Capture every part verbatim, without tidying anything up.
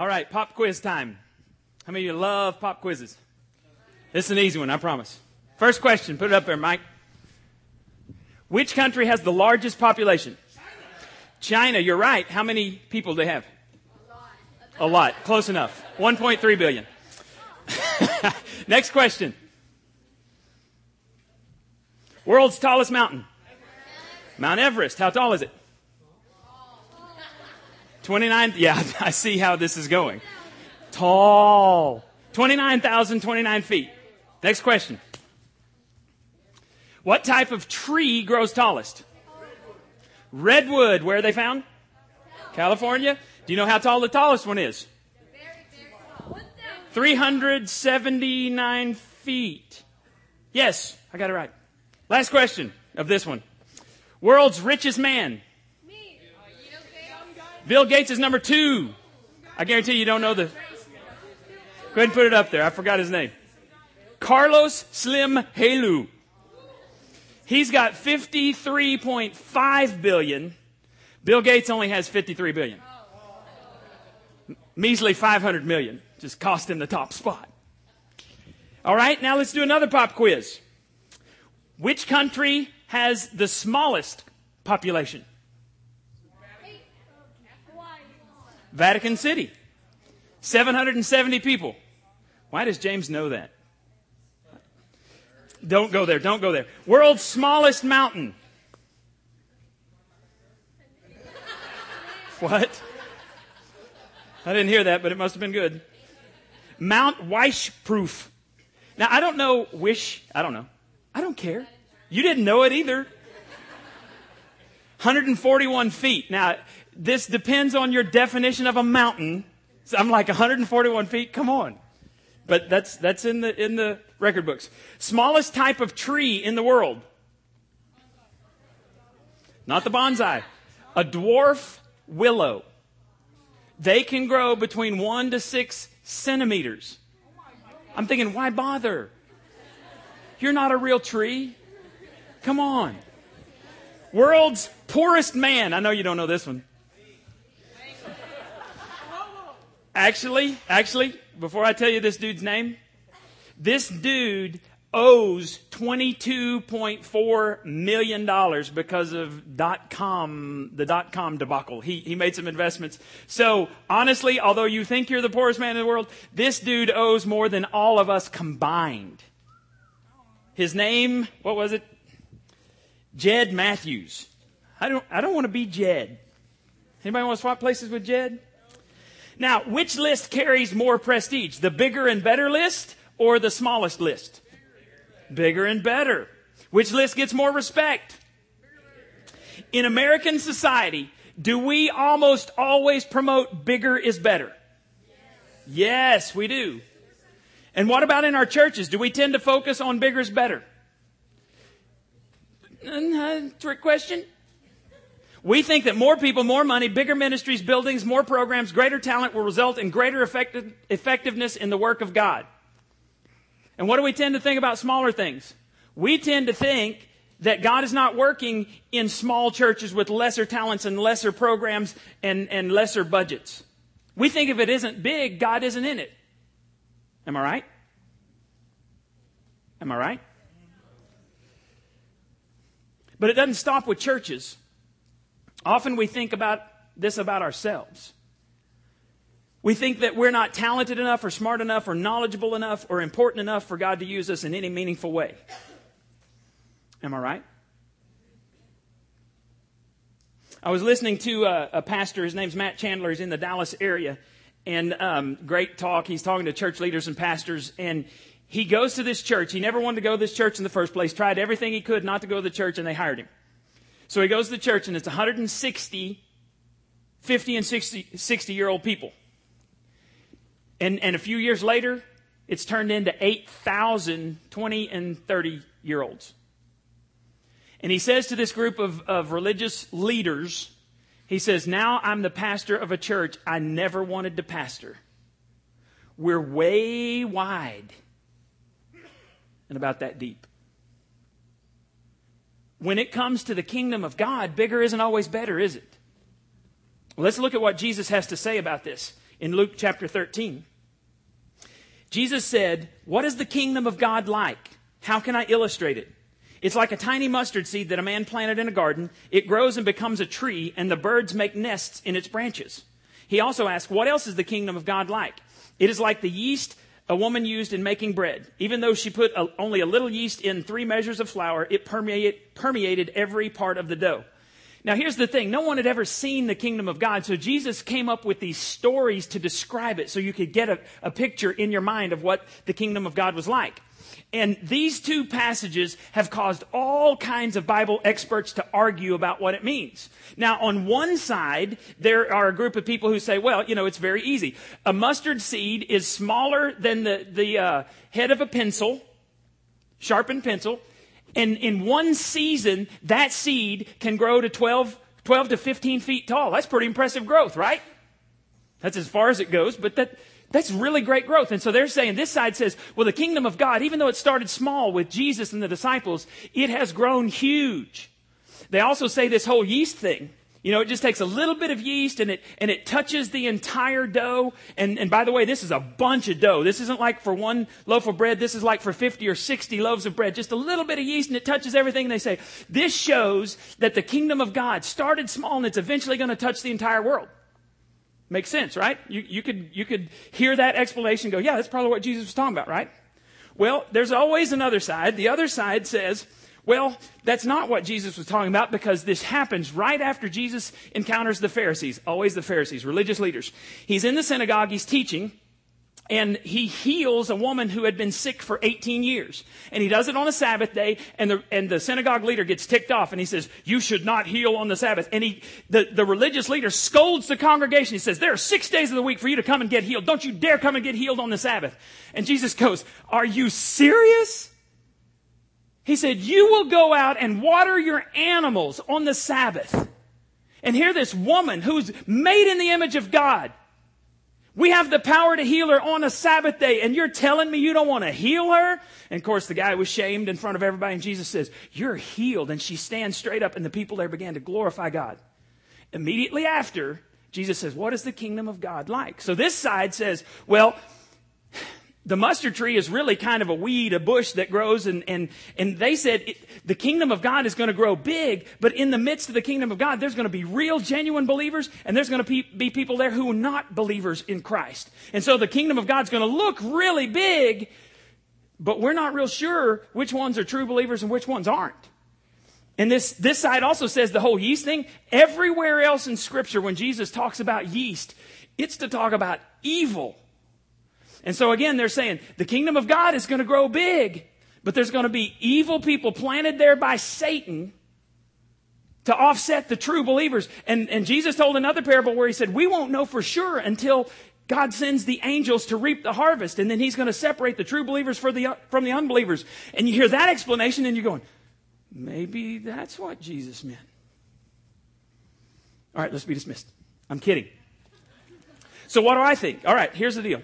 All right, pop quiz time. How many of you love pop quizzes? This is an easy one, I promise. First question, put it up there, Mike. Which country has the largest population? China, you're right. How many people do they have? A lot. A lot. Close enough. one point three billion. Next question. World's tallest mountain? Mount Everest. How tall is it? twenty-nine. Yeah, I see how this is going. Tall. twenty-nine thousand twenty-nine feet. Next question. What type of tree grows tallest? Redwood. Where are they found? California. Do you know how tall the tallest one is? three hundred seventy-nine feet. Yes, I got it right. Last question of this one. World's richest man. Me. Bill Gates is number two. I guarantee you don't know the... Go ahead and put it up there. I forgot his name. Carlos Slim Helu. He's got fifty-three point five billion. Bill Gates only has fifty-three billion. Measly five hundred million. Just cost him the top spot. All right, now let's do another pop quiz. Which country has the smallest population? Vatican City. seven hundred seventy people. Why does James know that? Don't go there. Don't go there. World's smallest mountain. What? I didn't hear that, but it must have been good. Mount Weishproof. Now, I don't know wish. I don't know. I don't care. You didn't know it either. one hundred forty-one feet. Now, this depends on your definition of a mountain. So I'm like, one hundred forty-one feet? Come on. But that's that's in the in the record books. Smallest type of tree in the world. Not the bonsai. A dwarf willow. They can grow between one to six centimeters. I'm thinking, why bother? You're not a real tree. Come on. World's poorest man. I know you don't know this one. Actually, actually, before I tell you this dude's name, this dude owes twenty-two point four million dollars because of dot com, the dot com debacle. He he made some investments. So honestly, although you think you're the poorest man in the world, this dude owes more than all of us combined. His name, what was it? Jed Matthews. I don't I don't want to be Jed. Anybody want to swap places with Jed? Now, which list carries more prestige? The bigger and better list or the smallest list? Bigger and better. Which list gets more respect? In American society, do we almost always promote bigger is better? Yes, we do. And what about in our churches? Do we tend to focus on bigger is better? Uh, trick question. We think that more people, more money, bigger ministries, buildings, more programs, greater talent will result in greater effective, effectiveness in the work of God. And what do we tend to think about smaller things? We tend to think that God is not working in small churches with lesser talents and lesser programs and, and lesser budgets. We think if it isn't big, God isn't in it. Am I right? Am I right? But it doesn't stop with churches. Often we think about this about ourselves. We think that we're not talented enough or smart enough or knowledgeable enough or important enough for God to use us in any meaningful way. Am I right? I was listening to a, a pastor. His name's Matt Chandler. He's in the Dallas area. And um, great talk. He's talking to church leaders and pastors. And he goes to this church. He never wanted to go to this church in the first place. Tried everything he could not to go to the church, and they hired him. So he goes to the church, and it's one hundred sixty, fifty and sixty, sixty-year-old people. And, and a few years later, it's turned into eight thousand twenty- and thirty-year-olds. And he says to this group of, of religious leaders, he says, now I'm the pastor of a church I never wanted to pastor. We're way wide and about that deep. When it comes to the kingdom of God, bigger isn't always better, is it? Well, let's look at what Jesus has to say about this in Luke chapter thirteen. Jesus said, "What is the kingdom of God like? How can I illustrate it? It's like a tiny mustard seed that a man planted in a garden. It grows and becomes a tree, and the birds make nests in its branches." He also asked, "What else is the kingdom of God like? It is like the yeast a woman used in making bread. Even though she put a, only a little yeast in three measures of flour, it permeate, permeated every part of the dough." Now, here's the thing. No one had ever seen the kingdom of God, so Jesus came up with these stories to describe it so you could get a, a picture in your mind of what the kingdom of God was like. And these two passages have caused all kinds of Bible experts to argue about what it means. Now, on one side, there are a group of people who say, well, you know, it's very easy. A mustard seed is smaller than the, the uh, head of a pencil, sharpened pencil. And in one season, that seed can grow to twelve, twelve to fifteen feet tall. That's pretty impressive growth, right? That's as far as it goes, but that... That's really great growth. And so they're saying, this side says, well, the kingdom of God, even though it started small with Jesus and the disciples, it has grown huge. They also say this whole yeast thing. You know, it just takes a little bit of yeast and it and it touches the entire dough. And, and by the way, this is a bunch of dough. This isn't like for one loaf of bread. This is like for fifty or sixty loaves of bread. Just a little bit of yeast and it touches everything. And they say, this shows that the kingdom of God started small and it's eventually going to touch the entire world. Makes sense, right? You, you could you could hear that explanation and go, yeah, that's probably what Jesus was talking about, right? Well, there's always another side. The other side says, well, that's not what Jesus was talking about because this happens right after Jesus encounters the Pharisees. Always the Pharisees, religious leaders. He's in the synagogue, he's teaching, and he heals a woman who had been sick for eighteen years. And he does it on a Sabbath day, and the, and the synagogue leader gets ticked off, and he says, you should not heal on the Sabbath. And he, the, the religious leader scolds the congregation. He says, there are six days of the week for you to come and get healed. Don't you dare come and get healed on the Sabbath. And Jesus goes, are you serious? He said, you will go out and water your animals on the Sabbath. And here this woman who's made in the image of God, we have the power to heal her on a Sabbath day, and you're telling me you don't want to heal her? And, of course, the guy was shamed in front of everybody, and Jesus says, you're healed. And she stands straight up, and the people there began to glorify God. Immediately after, Jesus says, what is the kingdom of God like? So this side says, well, the mustard tree is really kind of a weed, a bush that grows, and and and they said it, the kingdom of God is going to grow big, but in the midst of the kingdom of God, there's going to be real, genuine believers, and there's going to be, be people there who are not believers in Christ. And so the kingdom of God's going to look really big, but we're not real sure which ones are true believers and which ones aren't. And this, this side also says the whole yeast thing. Everywhere else in Scripture, when Jesus talks about yeast, it's to talk about evil. And so again, they're saying the kingdom of God is going to grow big, but there's going to be evil people planted there by Satan to offset the true believers. And, and Jesus told another parable where he said, we won't know for sure until God sends the angels to reap the harvest. And then he's going to separate the true believers for the, from the unbelievers. And you hear that explanation and you're going, maybe that's what Jesus meant. All right, let's be dismissed. I'm kidding. So what do I think? All right, here's the deal.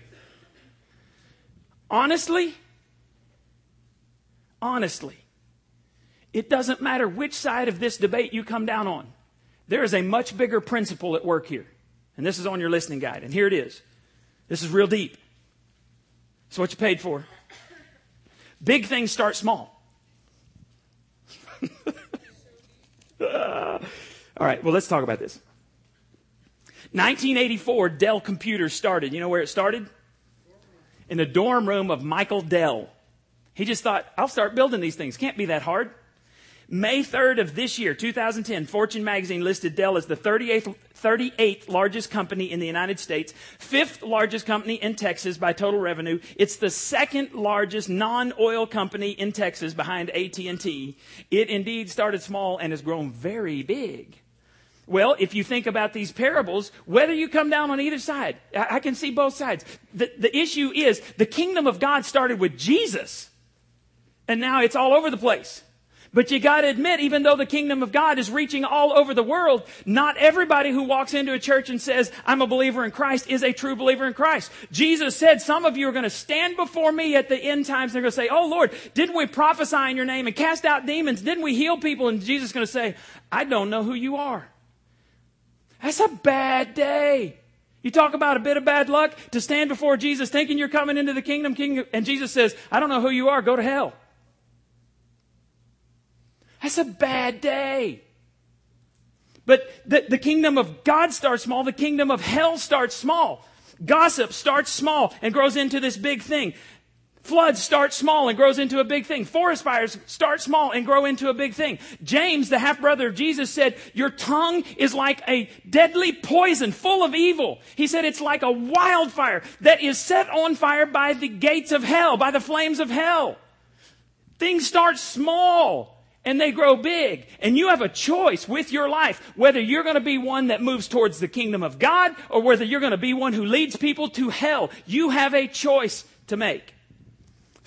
Honestly, honestly, it doesn't matter which side of this debate you come down on. There is a much bigger principle at work here. And this is on your listening guide. And here it is. This is real deep. It's what you paid for. Big things start small. All right, well, let's talk about this. nineteen eighty-four, Dell Computers started. You know where it started? In the dorm room of Michael Dell. He just thought, I'll start building these things. Can't be that hard. May third of this year, two thousand ten, Fortune Magazine listed Dell as the thirty-eighth, thirty-eighth largest company in the United States, fifth largest company in Texas by total revenue. It's the second largest non-oil company in Texas behind A T and T. It indeed started small and has grown very big. Well, if you think about these parables, whether you come down on either side, I can see both sides. The, the issue is the kingdom of God started with Jesus, and now it's all over the place. But you got to admit, even though the kingdom of God is reaching all over the world, not everybody who walks into a church and says, I'm a believer in Christ, is a true believer in Christ. Jesus said, some of you are going to stand before me at the end times. They're going to say, oh, Lord, didn't we prophesy in your name and cast out demons? Didn't we heal people? And Jesus is going to say, I don't know who you are. That's a bad day. You talk about a bit of bad luck to stand before Jesus thinking you're coming into the kingdom, kingdom, and Jesus says, I don't know who you are, go to hell. That's a bad day. But the, the kingdom of God starts small. The kingdom of hell starts small. Gossip starts small and grows into this big thing. Floods start small and grows into a big thing. Forest fires start small and grow into a big thing. James, the half-brother of Jesus, said, your tongue is like a deadly poison full of evil. He said it's like a wildfire that is set on fire by the gates of hell, by the flames of hell. Things start small and they grow big. And you have a choice with your life whether you're going to be one that moves towards the kingdom of God or whether you're going to be one who leads people to hell. You have a choice to make.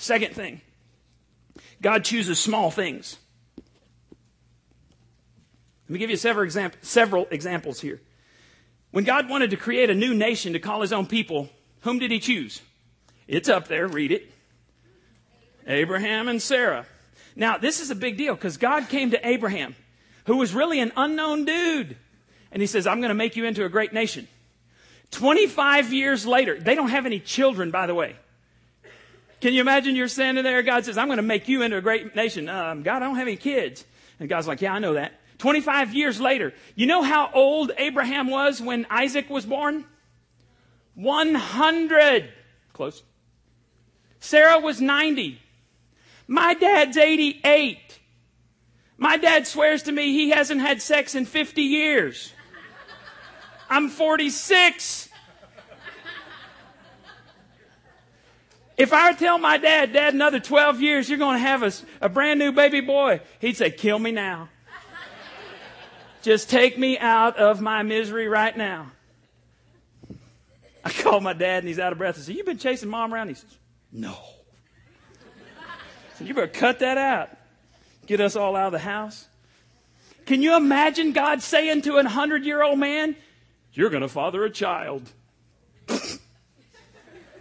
Second thing, God chooses small things. Let me give you several, exam- several examples here. When God wanted to create a new nation to call his own people, whom did he choose? It's up there. Read it. Abraham and Sarah. Now, this is a big deal because God came to Abraham, who was really an unknown dude. And he says, I'm going to make you into a great nation. twenty-five years later, they don't have any children, by the way. Can you imagine you're standing there? God says, I'm going to make you into a great nation. Um, God, I don't have any kids. And God's like, yeah, I know that. twenty-five years later, you know how old Abraham was when Isaac was born? one hundred. Close. Sarah was ninety. My dad's eighty-eight. My dad swears to me he hasn't had sex in fifty years. I'm forty-six. If I tell my dad, Dad, another twelve years, you're going to have a, a brand new baby boy, he'd say, kill me now. Just take me out of my misery right now. I call my dad and he's out of breath. I say, you've been chasing mom around? He says, no. I said, you better cut that out. Get us all out of the house. Can you imagine God saying to a hundred-year-old man, you're going to father a child?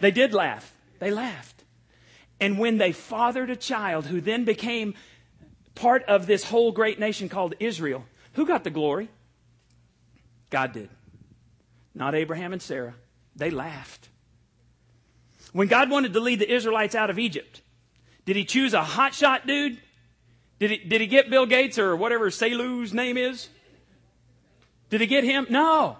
They did laugh. They laughed. And when they fathered a child who then became part of this whole great nation called Israel, who got the glory? God did. Not Abraham and Sarah. They laughed. When God wanted to lead the Israelites out of Egypt, did he choose a hotshot dude? Did he, did he get Bill Gates or whatever Salu's name is? Did he get him? No.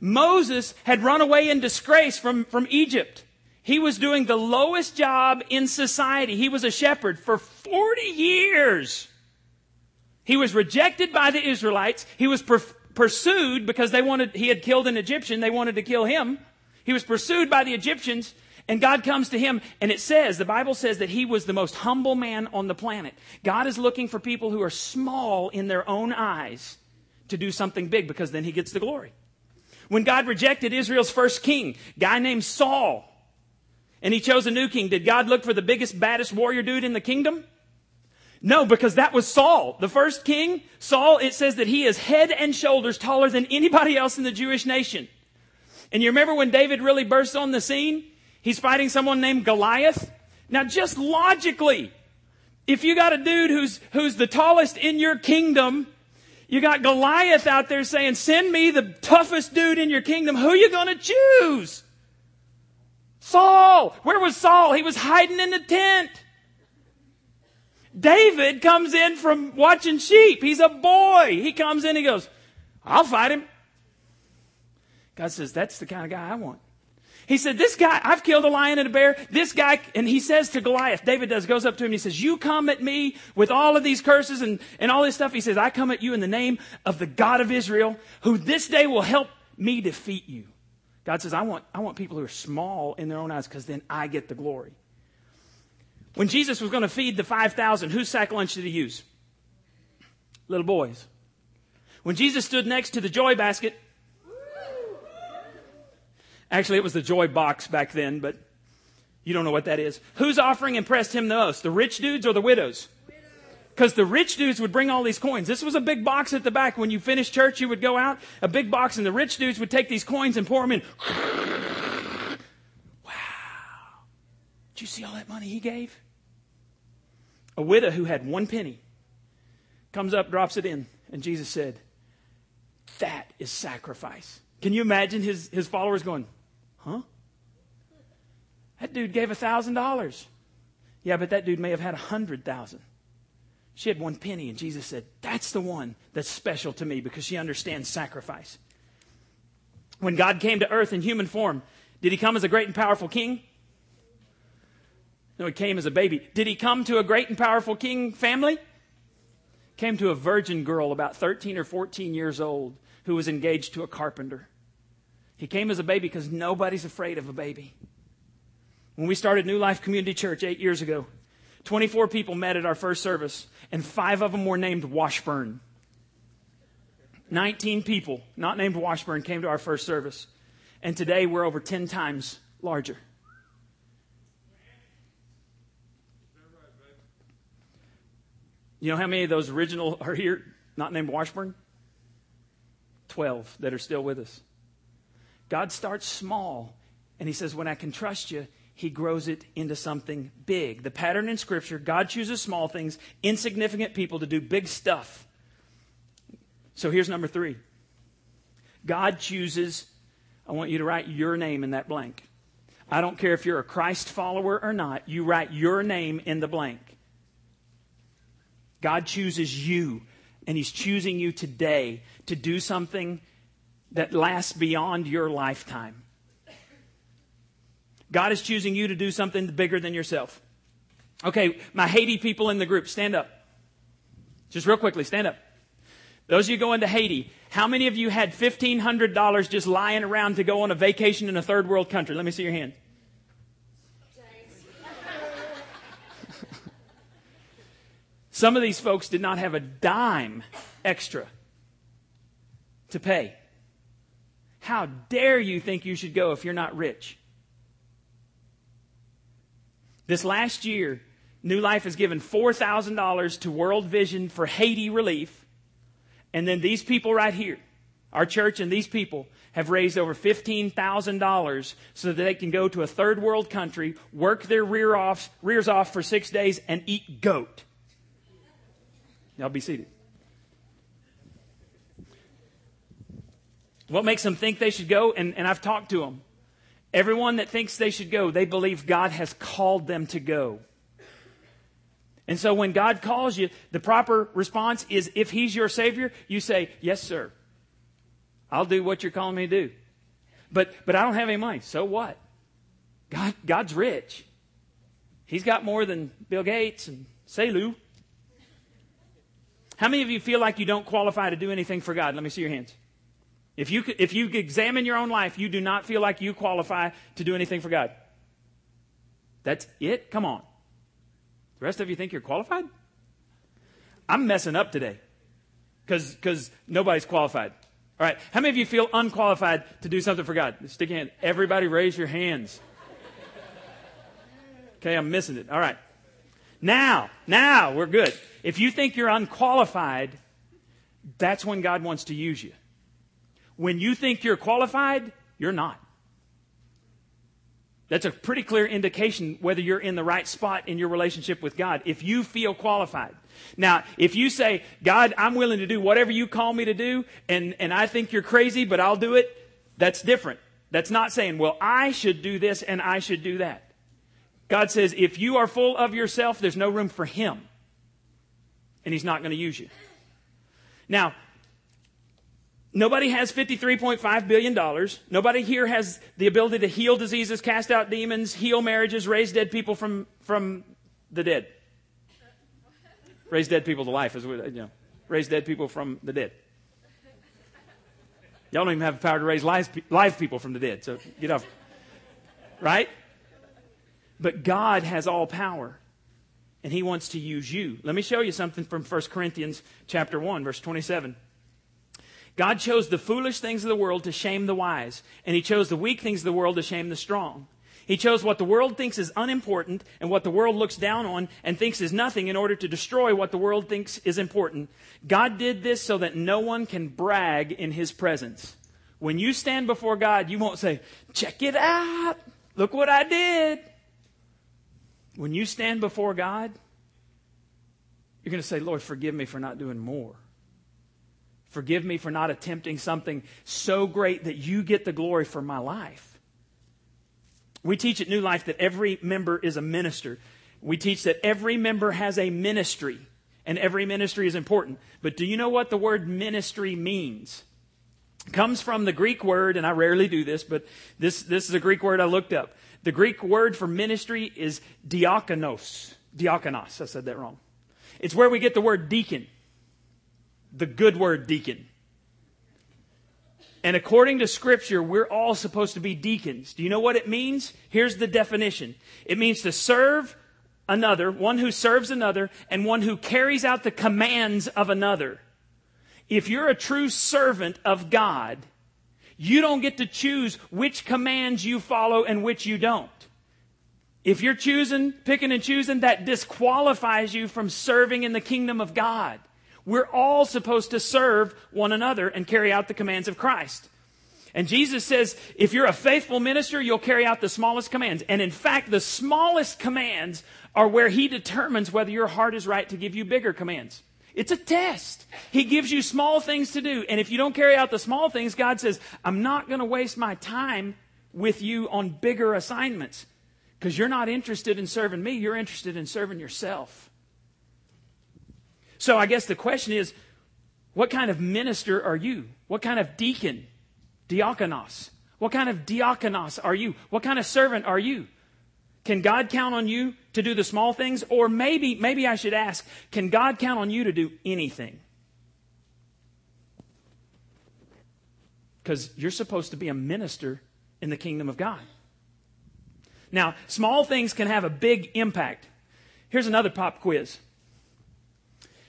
Moses had run away in disgrace from, from Egypt. He was doing the lowest job in society. He was a shepherd for forty years. He was rejected by the Israelites. He was per- pursued because they wanted, he had killed an Egyptian. They wanted to kill him. He was pursued by the Egyptians, and God comes to him, and it says, the Bible says that he was the most humble man on the planet. God is looking for people who are small in their own eyes to do something big, because then he gets the glory. When God rejected Israel's first king, a guy named Saul, and he chose a new king. Did God look for the biggest, baddest warrior dude in the kingdom? No, because that was Saul, the first king. Saul, it says that he is head and shoulders taller than anybody else in the Jewish nation. And you remember when David really bursts on the scene? He's fighting someone named Goliath. Now, just logically, if you got a dude who's, who's the tallest in your kingdom, you got Goliath out there saying, send me the toughest dude in your kingdom. Who are you going to choose? Saul! Where was Saul? He was hiding in the tent. David comes in from watching sheep. He's a boy. He comes in, he goes, I'll fight him. God says, that's the kind of guy I want. He said, this guy, I've killed a lion and a bear. This guy, and he says to Goliath, David does, goes up to him, he says, you come at me with all of these curses and, and all this stuff. He says, I come at you in the name of the God of Israel, who this day will help me defeat you. God says, I want, I want people who are small in their own eyes, because then I get the glory. When Jesus was going to feed the five thousand, whose sack lunch did he use? Little boys. When Jesus stood next to the joy basket, actually it was the joy box back then, but you don't know what that is. Whose offering impressed him the most, the rich dudes or the widows? Because the rich dudes would bring all these coins. This was a big box at the back. When you finished church, you would go out, a big box, and the rich dudes would take these coins and pour them in. Wow. Did you see all that money he gave? A widow who had one penny comes up, drops it in, and Jesus said, that is sacrifice. Can you imagine his, his followers going, huh? That dude gave a thousand dollars. Yeah, but that dude may have had a hundred thousand. She had one penny, and Jesus said, that's the one that's special to me because she understands sacrifice. When God came to earth in human form, did he come as a great and powerful king? No, he came as a baby. Did he come to a great and powerful king family? Came to a virgin girl about thirteen or fourteen years old who was engaged to a carpenter. He came as a baby because nobody's afraid of a baby. When we started New Life Community Church eight years ago, twenty-four people met at our first service, and five of them were named Washburn. nineteen people, not named Washburn, came to our first service. And today we're over ten times larger. You know how many of those original are here, not named Washburn? twelve that are still with us. God starts small, and he says, when I can trust you, he grows it into something big. The pattern in Scripture, God chooses small things, insignificant people to do big stuff. So here's number three. God chooses, I want you to write your name in that blank. I don't care if you're a Christ follower or not, you write your name in the blank. God chooses you, and he's choosing you today to do something that lasts beyond your lifetime. God is choosing you to do something bigger than yourself. Okay, my Haiti people in the group, stand up. Just real quickly, stand up. Those of you going to Haiti, how many of you had fifteen hundred dollars just lying around to go on a vacation in a third world country? Let me see your hand. Some of these folks did not have a dime extra to pay. How dare you think you should go if you're not rich? This last year, New Life has given four thousand dollars to World Vision for Haiti relief. And then these people right here, our church and these people, have raised over fifteen thousand dollars so that they can go to a third world country, work their rear off, rears off for six days, and eat goat. Y'all be seated. What makes them think they should go? And, and I've talked to them. Everyone that thinks they should go, they believe God has called them to go. And so when God calls you, the proper response is, if he's your Savior, you say, yes, sir. I'll do what you're calling me to do. But, but I don't have any money. So what? God, God's rich. He's got more than Bill Gates and Selu. How many of you feel like you don't qualify to do anything for God? Let me see your hands. If you if you examine your own life, you do not feel like you qualify to do anything for God. That's it? Come on. The rest of you think you're qualified? I'm messing up today because because nobody's qualified. All right. How many of you feel unqualified to do something for God? Stick your hand. Everybody raise your hands. Okay, I'm missing it. All right. Now, now we're good. If you think you're unqualified, that's when God wants to use you. When you think you're qualified, you're not. That's a pretty clear indication whether you're in the right spot in your relationship with God, if you feel qualified. Now, if you say, God, I'm willing to do whatever you call me to do, and, and I think you're crazy, but I'll do it, that's different. That's not saying, well, I should do this and I should do that. God says, if you are full of yourself, there's no room for him. And he's not going to use you. Now, nobody has fifty-three point five billion dollars. Nobody here has the ability to heal diseases, cast out demons, heal marriages, raise dead people from, from the dead. Raise dead people to life. Is what, you know, raise dead people from the dead. Y'all don't even have the power to raise live, live people from the dead. So get off. Right? But God has all power, and he wants to use you. Let me show you something from First Corinthians chapter one, verse twenty-seven. God chose the foolish things of the world to shame the wise, and he chose the weak things of the world to shame the strong. He chose what the world thinks is unimportant and what the world looks down on and thinks is nothing in order to destroy what the world thinks is important. God did this so that no one can brag in his presence. When you stand before God, you won't say, check it out, look what I did. When you stand before God, you're going to say, Lord, forgive me for not doing more. Forgive me for not attempting something so great that you get the glory for my life. We teach at New Life that every member is a minister. We teach that every member has a ministry, and every ministry is important. But do you know what the word ministry means? It comes from the Greek word, and I rarely do this, but this, this is a Greek word I looked up. The Greek word for ministry is diakonos. Diakonos, I said that wrong. It's where we get the word deacon, the good word deacon. And according to Scripture, we're all supposed to be deacons. Do you know what it means? Here's the definition. It means to serve another, one who serves another, and one who carries out the commands of another. If you're a true servant of God, you don't get to choose which commands you follow and which you don't. If you're choosing, picking and choosing, that disqualifies you from serving in the kingdom of God. We're all supposed to serve one another and carry out the commands of Christ. And Jesus says, if you're a faithful minister, you'll carry out the smallest commands. And in fact, the smallest commands are where He determines whether your heart is right to give you bigger commands. It's a test. He gives you small things to do. And if you don't carry out the small things, God says, I'm not going to waste my time with you on bigger assignments because you're not interested in serving me. You're interested in serving yourself. So I guess the question is, what kind of minister are you? What kind of deacon? Diakonos. What kind of diakonos are you? What kind of servant are you? Can God count on you to do the small things? Or maybe, maybe I should ask, can God count on you to do anything? Because you're supposed to be a minister in the kingdom of God. Now, small things can have a big impact. Here's another pop quiz.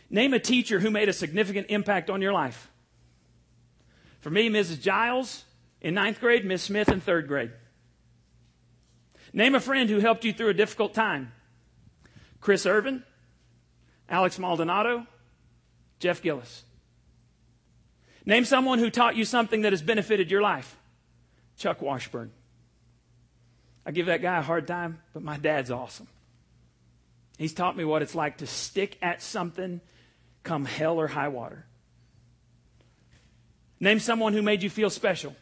Name a teacher who made a significant impact on your life. For me, Missus Giles in ninth grade, Miz Smith in third grade. Name a friend who helped you through a difficult time. Chris Irvin, Alex Maldonado, Jeff Gillis. Name someone who taught you something that has benefited your life. Chuck Washburn. I give that guy a hard time, but my dad's awesome. He's taught me what it's like to stick at something come hell or high water. Name someone who made you feel special.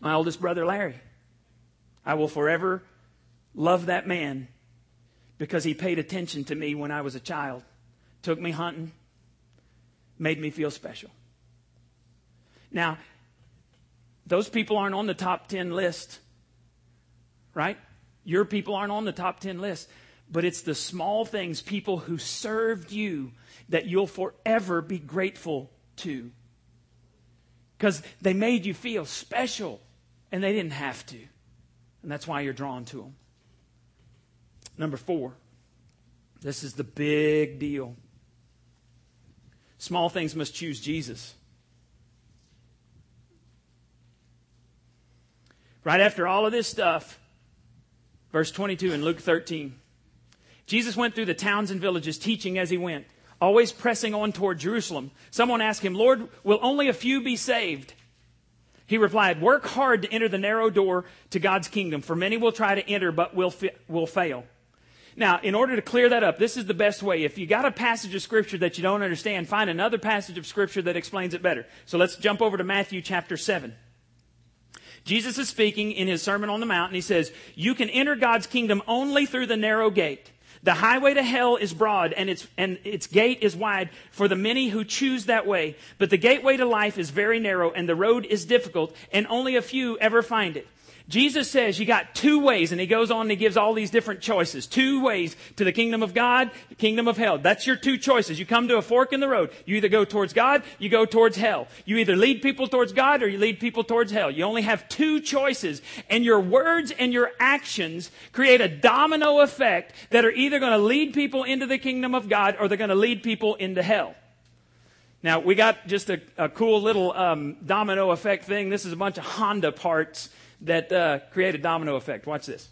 My oldest brother, Larry. I will forever love that man because he paid attention to me when I was a child, took me hunting, made me feel special. Now, those people aren't on the top ten list, right? Your people aren't on the top ten list. But it's the small things, people who served you, that you'll forever be grateful to. Because they made you feel special, and they didn't have to. And that's why you're drawn to them. Number four, this is the big deal. Small things must choose Jesus. Right after all of this stuff, verse twenty-two in Luke thirteen, Jesus went through the towns and villages, teaching as He went, always pressing on toward Jerusalem. Someone asked Him, Lord, will only a few be saved? He replied, work hard to enter the narrow door to God's kingdom, for many will try to enter, but will fi- will fail. Now, in order to clear that up, this is the best way. If you got a passage of Scripture that you don't understand, find another passage of Scripture that explains it better. So let's jump over to Matthew chapter seven. Jesus is speaking in His Sermon on the Mount, and He says, you can enter God's kingdom only through the narrow gate. The highway to hell is broad, and its and its gate is wide for the many who choose that way. But the gateway to life is very narrow, and the road is difficult, and only a few ever find it. Jesus says you got two ways, and He goes on and He gives all these different choices. Two ways to the kingdom of God, the kingdom of hell. That's your two choices. You come to a fork in the road. You either go towards God, you go towards hell. You either lead people towards God or you lead people towards hell. You only have two choices, and your words and your actions create a domino effect that are either going to lead people into the kingdom of God or they're going to lead people into hell. Now, we got just a, a cool little um, domino effect thing. This is a bunch of Honda parts that uh, create a domino effect. Watch this.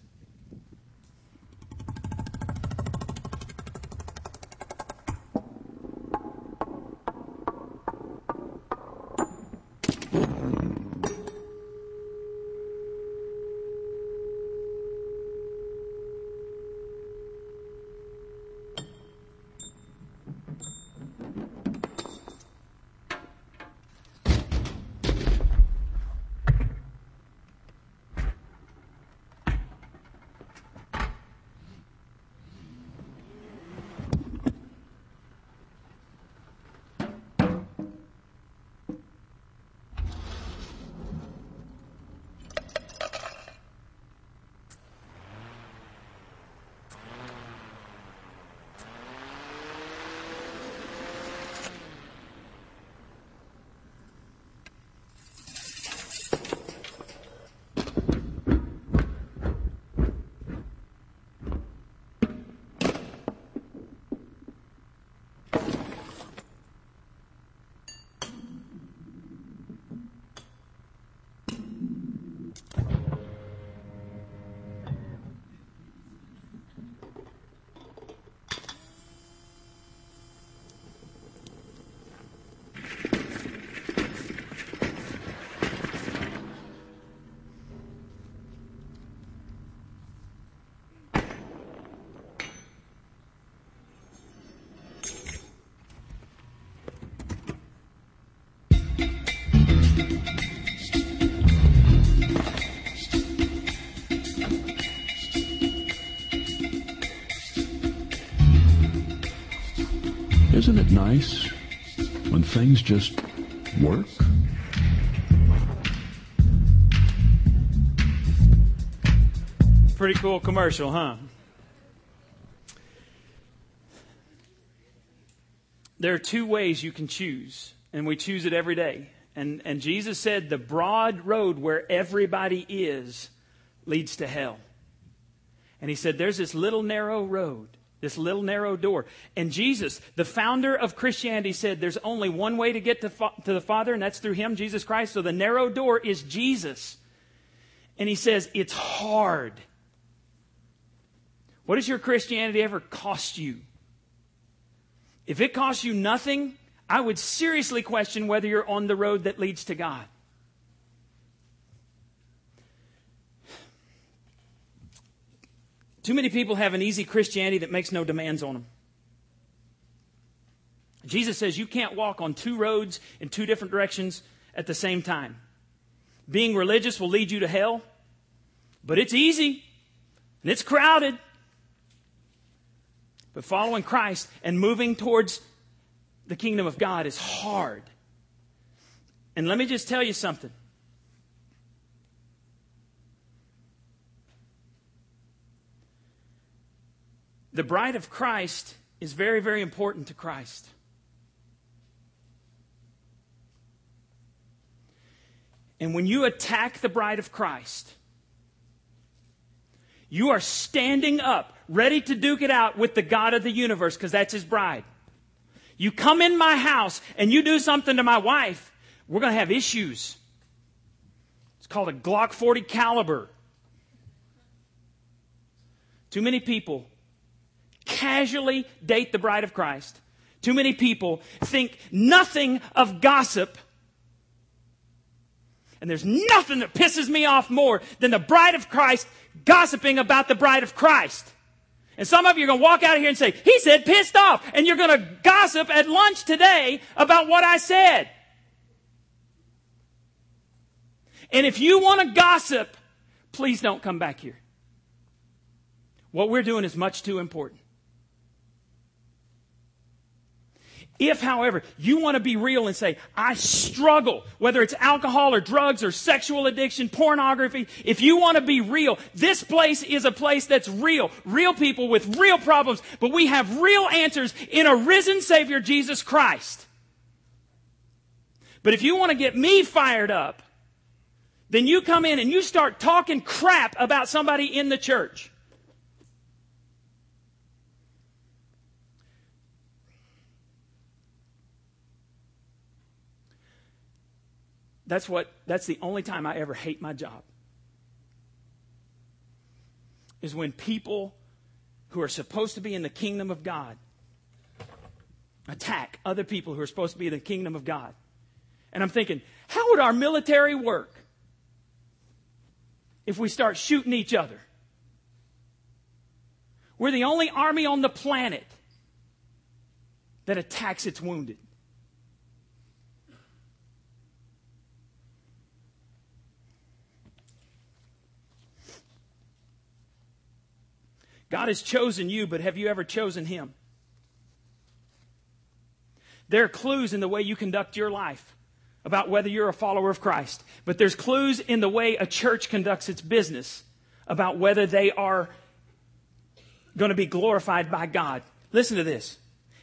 Isn't it nice when things just work? Pretty cool commercial, huh? There are two ways you can choose, and we choose it every day. And and Jesus said the broad road where everybody is leads to hell. And he said there's this little narrow road, this little narrow door. And Jesus, the founder of Christianity, said there's only one way to get to, fa- to the Father, and that's through him, Jesus Christ. So the narrow door is Jesus. And he says it's hard. What does your Christianity ever cost you? If it costs you nothing, I would seriously question whether you're on the road that leads to God. Too many people have an easy Christianity that makes no demands on them. Jesus says you can't walk on two roads in two different directions at the same time. Being religious will lead you to hell, but it's easy and it's crowded. But following Christ and moving towards the kingdom of God is hard. And let me just tell you something. The bride of Christ is very, very important to Christ. And when you attack the bride of Christ, you are standing up, ready to duke it out with the God of the universe, because that's his bride. You come in my house and you do something to my wife, we're going to have issues. It's called a Glock forty caliber. Too many people casually date the bride of Christ. Too many people think nothing of gossip. And there's nothing that pisses me off more than the bride of Christ gossiping about the bride of Christ. And some of you are going to walk out of here and say, he said pissed off. And you're going to gossip at lunch today about what I said. And if you want to gossip, please don't come back here. What we're doing is much too important. If, however, you want to be real and say, I struggle, whether it's alcohol or drugs or sexual addiction, pornography, if you want to be real, this place is a place that's real. Real people with real problems, but we have real answers in a risen Savior, Jesus Christ. But if you want to get me fired up, then you come in and you start talking crap about somebody in the church. That's what, that's the only time I ever hate my job. Is when people who are supposed to be in the kingdom of God attack other people who are supposed to be in the kingdom of God. And I'm thinking, how would our military work if we start shooting each other? We're the only army on the planet that attacks its wounded. God has chosen you, but have you ever chosen him? There are clues in the way you conduct your life about whether you're a follower of Christ. But there's clues in the way a church conducts its business about whether they are going to be glorified by God. Listen to this.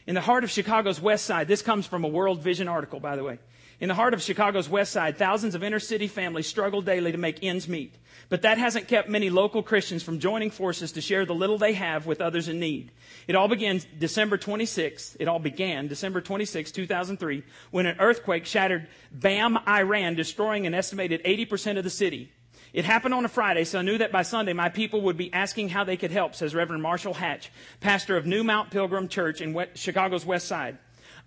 In the heart of Chicago's West Side, this comes from a World Vision article, by the way. In the heart of Chicago's West Side, thousands of inner-city families struggle daily to make ends meet. But that hasn't kept many local Christians from joining forces to share the little they have with others in need. It all began December twenty-sixth. It all began December twenty-sixth, two thousand three, when an earthquake shattered Bam, Iran, destroying an estimated eighty percent of the city. It happened on a Friday, so I knew that by Sunday my people would be asking how they could help, says Reverend Marshall Hatch, pastor of New Mount Pilgrim Church in Chicago's West Side.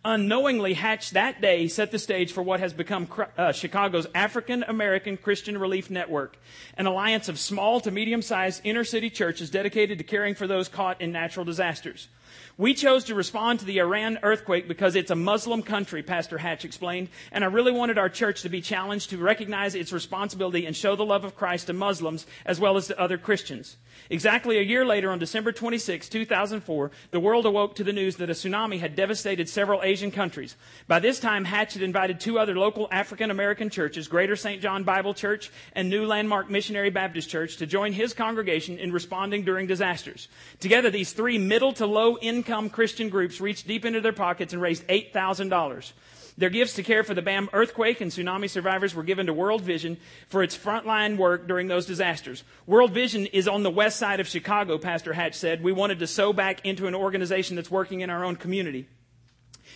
Unknowingly, Hatch that day set the stage for what has become uh, Chicago's African-American Christian Relief Network, an alliance of small to medium-sized inner-city churches dedicated to caring for those caught in natural disasters. We chose to respond to the Iran earthquake because it's a Muslim country, Pastor Hatch explained, and I really wanted our church to be challenged to recognize its responsibility and show the love of Christ to Muslims as well as to other Christians. Exactly a year later, on December twenty-sixth, two thousand four, the world awoke to the news that a tsunami had devastated several Asian countries. By this time, Hatch had invited two other local African-American churches, Greater Saint John Bible Church and New Landmark Missionary Baptist Church, to join his congregation in responding during disasters. Together, these three middle to low-income Christian groups reached deep into their pockets and raised eight thousand dollars. Their gifts to care for the Bam earthquake and tsunami survivors were given to World Vision for its frontline work during those disasters. World Vision is on the west side of Chicago, Pastor Hatch said. We wanted to sow back into an organization that's working in our own community.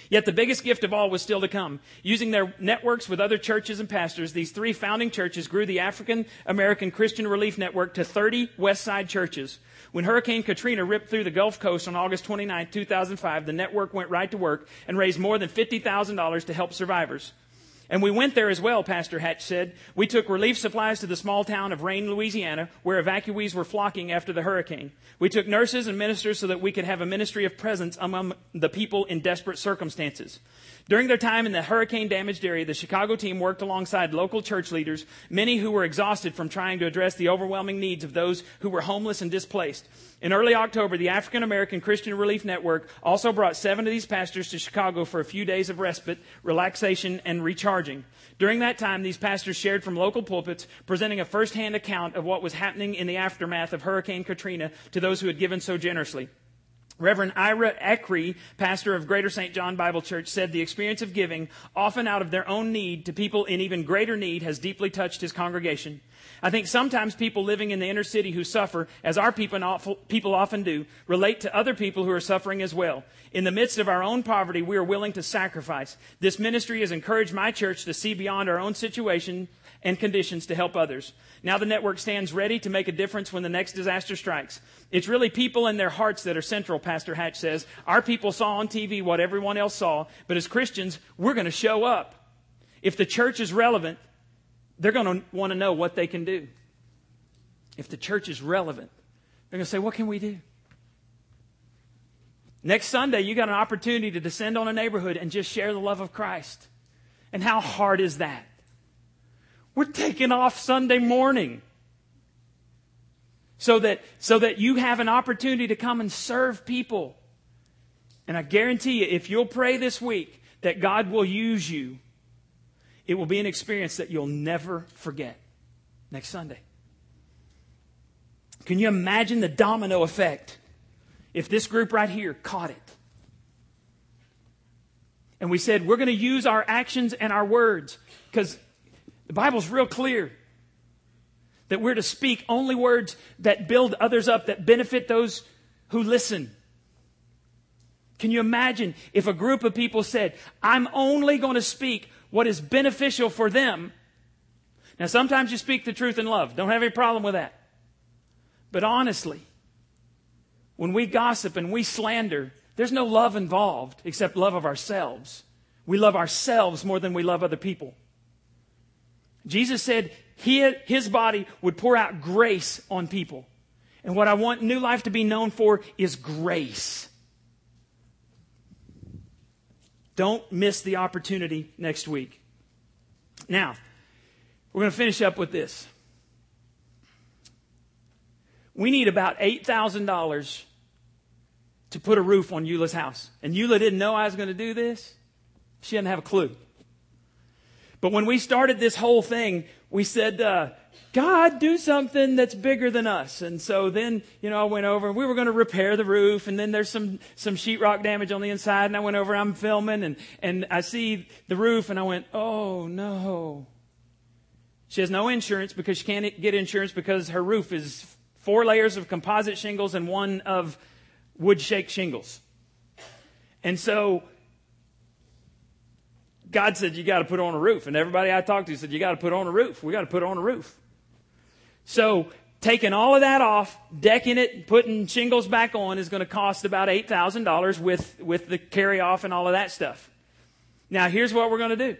Yet the biggest gift of all was still to come. Using their networks with other churches and pastors, these three founding churches grew the African American Christian Relief Network to thirty Westside churches. When Hurricane Katrina ripped through the Gulf Coast on August twenty-ninth, two thousand five, the network went right to work and raised more than fifty thousand dollars to help survivors. And we went there as well, Pastor Hatch said. We took relief supplies to the small town of Rayne, Louisiana, where evacuees were flocking after the hurricane. We took nurses and ministers so that we could have a ministry of presence among the people in desperate circumstances. During their time in the hurricane-damaged area, the Chicago team worked alongside local church leaders, many who were exhausted from trying to address the overwhelming needs of those who were homeless and displaced. In early October, the African American Christian Relief Network also brought seven of these pastors to Chicago for a few days of respite, relaxation, and recharge. During that time, these pastors shared from local pulpits, presenting a first-hand account of what was happening in the aftermath of Hurricane Katrina to those who had given so generously. Reverend Ira Ackrey, pastor of Greater Saint John Bible Church, said the experience of giving, often out of their own need, to people in even greater need has deeply touched his congregation. I think sometimes people living in the inner city who suffer, as our people often do, relate to other people who are suffering as well. In the midst of our own poverty, we are willing to sacrifice. This ministry has encouraged my church to see beyond our own situation and conditions to help others. Now the network stands ready to make a difference when the next disaster strikes. It's really people and their hearts that are central, Pastor Hatch says. Our people saw on T V what everyone else saw, but as Christians, we're going to show up. If the church is relevant, they're going to want to know what they can do. If the church is relevant, they're going to say, what can we do? Next Sunday, you got an opportunity to descend on a neighborhood and just share the love of Christ. And how hard is that? We're taking off Sunday morning so that, so that you have an opportunity to come and serve people. And I guarantee you, if you'll pray this week that God will use you, it will be an experience that you'll never forget next Sunday. Can you imagine the domino effect if this group right here caught it? And we said, we're going to use our actions and our words, because the Bible's real clear that we're to speak only words that build others up, that benefit those who listen. Can you imagine if a group of people said, I'm only going to speak what is beneficial for them? Now, sometimes you speak the truth in love. Don't have any problem with that. But honestly, when we gossip and we slander, there's no love involved except love of ourselves. We love ourselves more than we love other people. Jesus said he, his body would pour out grace on people. And what I want New Life to be known for is grace. Don't miss the opportunity next week. Now, we're going to finish up with this. We need about eight thousand dollars to put a roof on Eula's house. And Eula didn't know I was going to do this. She didn't have a clue. But when we started this whole thing, we said, uh, God, do something that's bigger than us. And so then, you know, I went over and we were going to repair the roof. And then there's some, some sheetrock damage on the inside. And I went over, I'm filming and, and I see the roof and I went, oh no. She has no insurance because she can't get insurance because her roof is four layers of composite shingles and one of wood shake shingles. And so God said, you got to put on a roof. And everybody I talked to said, you got to put on a roof. We got to put on a roof. So taking all of that off, decking it, putting shingles back on is going to cost about eight thousand dollars with, with the carry off and all of that stuff. Now, here's what we're going to do.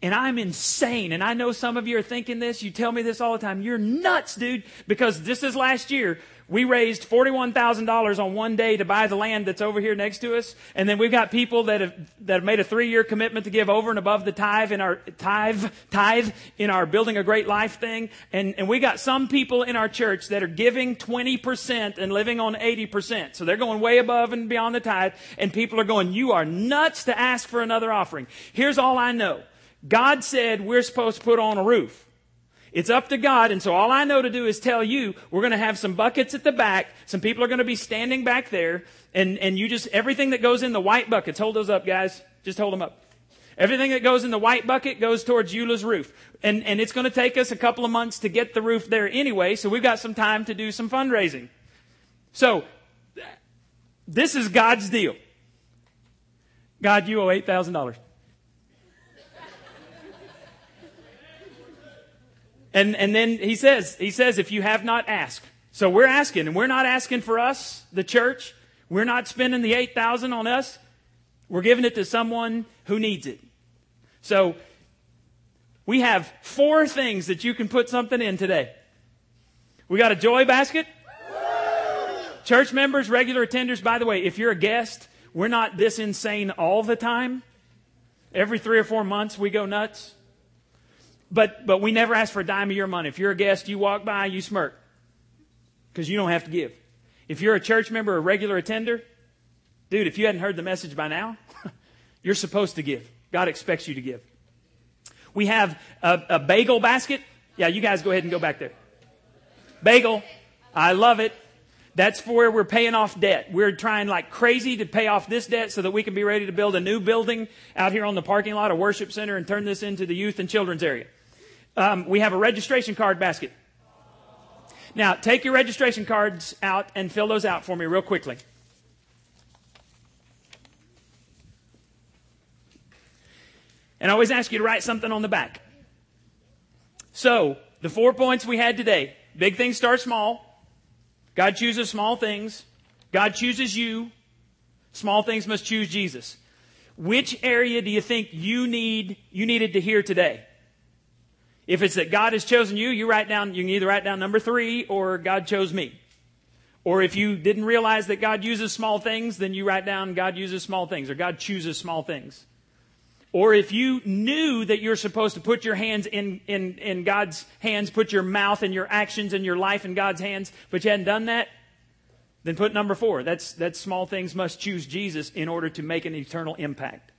And I'm insane. And I know some of you are thinking this. You tell me this all the time. You're nuts, dude, because this is last year. We raised forty-one thousand dollars on one day to buy the land that's over here next to us. And then we've got people that have, that have made a three-year commitment to give over and above the tithe in our tithe, tithe in our Building a Great Life thing. And, and we got some people in our church that are giving twenty percent and living on eighty percent. So they're going way above and beyond the tithe. And people are going, you are nuts to ask for another offering. Here's all I know. God said we're supposed to put on a roof. It's up to God, and so all I know to do is tell you, we're going to have some buckets at the back, some people are going to be standing back there, and, and you just, everything that goes in the white buckets, hold those up, guys, just hold them up. Everything that goes in the white bucket goes towards Eula's roof. And, and it's going to take us a couple of months to get the roof there anyway, so we've got some time to do some fundraising. So, this is God's deal. God, you owe eight thousand dollars. And, and then he says, he says, if you have not asked. So we're asking, and we're not asking for us, the church. We're not spending the eight thousand dollars on us. We're giving it to someone who needs it. So we have four things that you can put something in today. We got a joy basket. Church members, regular attenders. By the way, if you're a guest, we're not this insane all the time. Every three or four months, we go nuts. But but we never ask for a dime of your money. If you're a guest, you walk by, you smirk. Because you don't have to give. If you're a church member or a regular attender, dude, if you hadn't heard the message by now, you're supposed to give. God expects you to give. We have a, a bagel basket. Yeah, you guys go ahead and go back there. Bagel. I love it. That's for where we're paying off debt. We're trying like crazy to pay off this debt so that we can be ready to build a new building out here on the parking lot, a worship center, and turn this into the youth and children's area. Um, we have a registration card basket. Now, take your registration cards out and fill those out for me real quickly. And I always ask you to write something on the back. So, the four points we had today. Big things start small. God chooses small things. God chooses you. Small things must choose Jesus. Which area do you think you need, you needed to hear today? If it's that God has chosen you, you write down, you can either write down number three or God chose me. Or if you didn't realize that God uses small things, then you write down God uses small things or God chooses small things. Or if you knew that you're supposed to put your hands in, in, in God's hands, put your mouth and your actions and your life in God's hands, but you hadn't done that, then put number four. That's, that's small things must choose Jesus in order to make an eternal impact.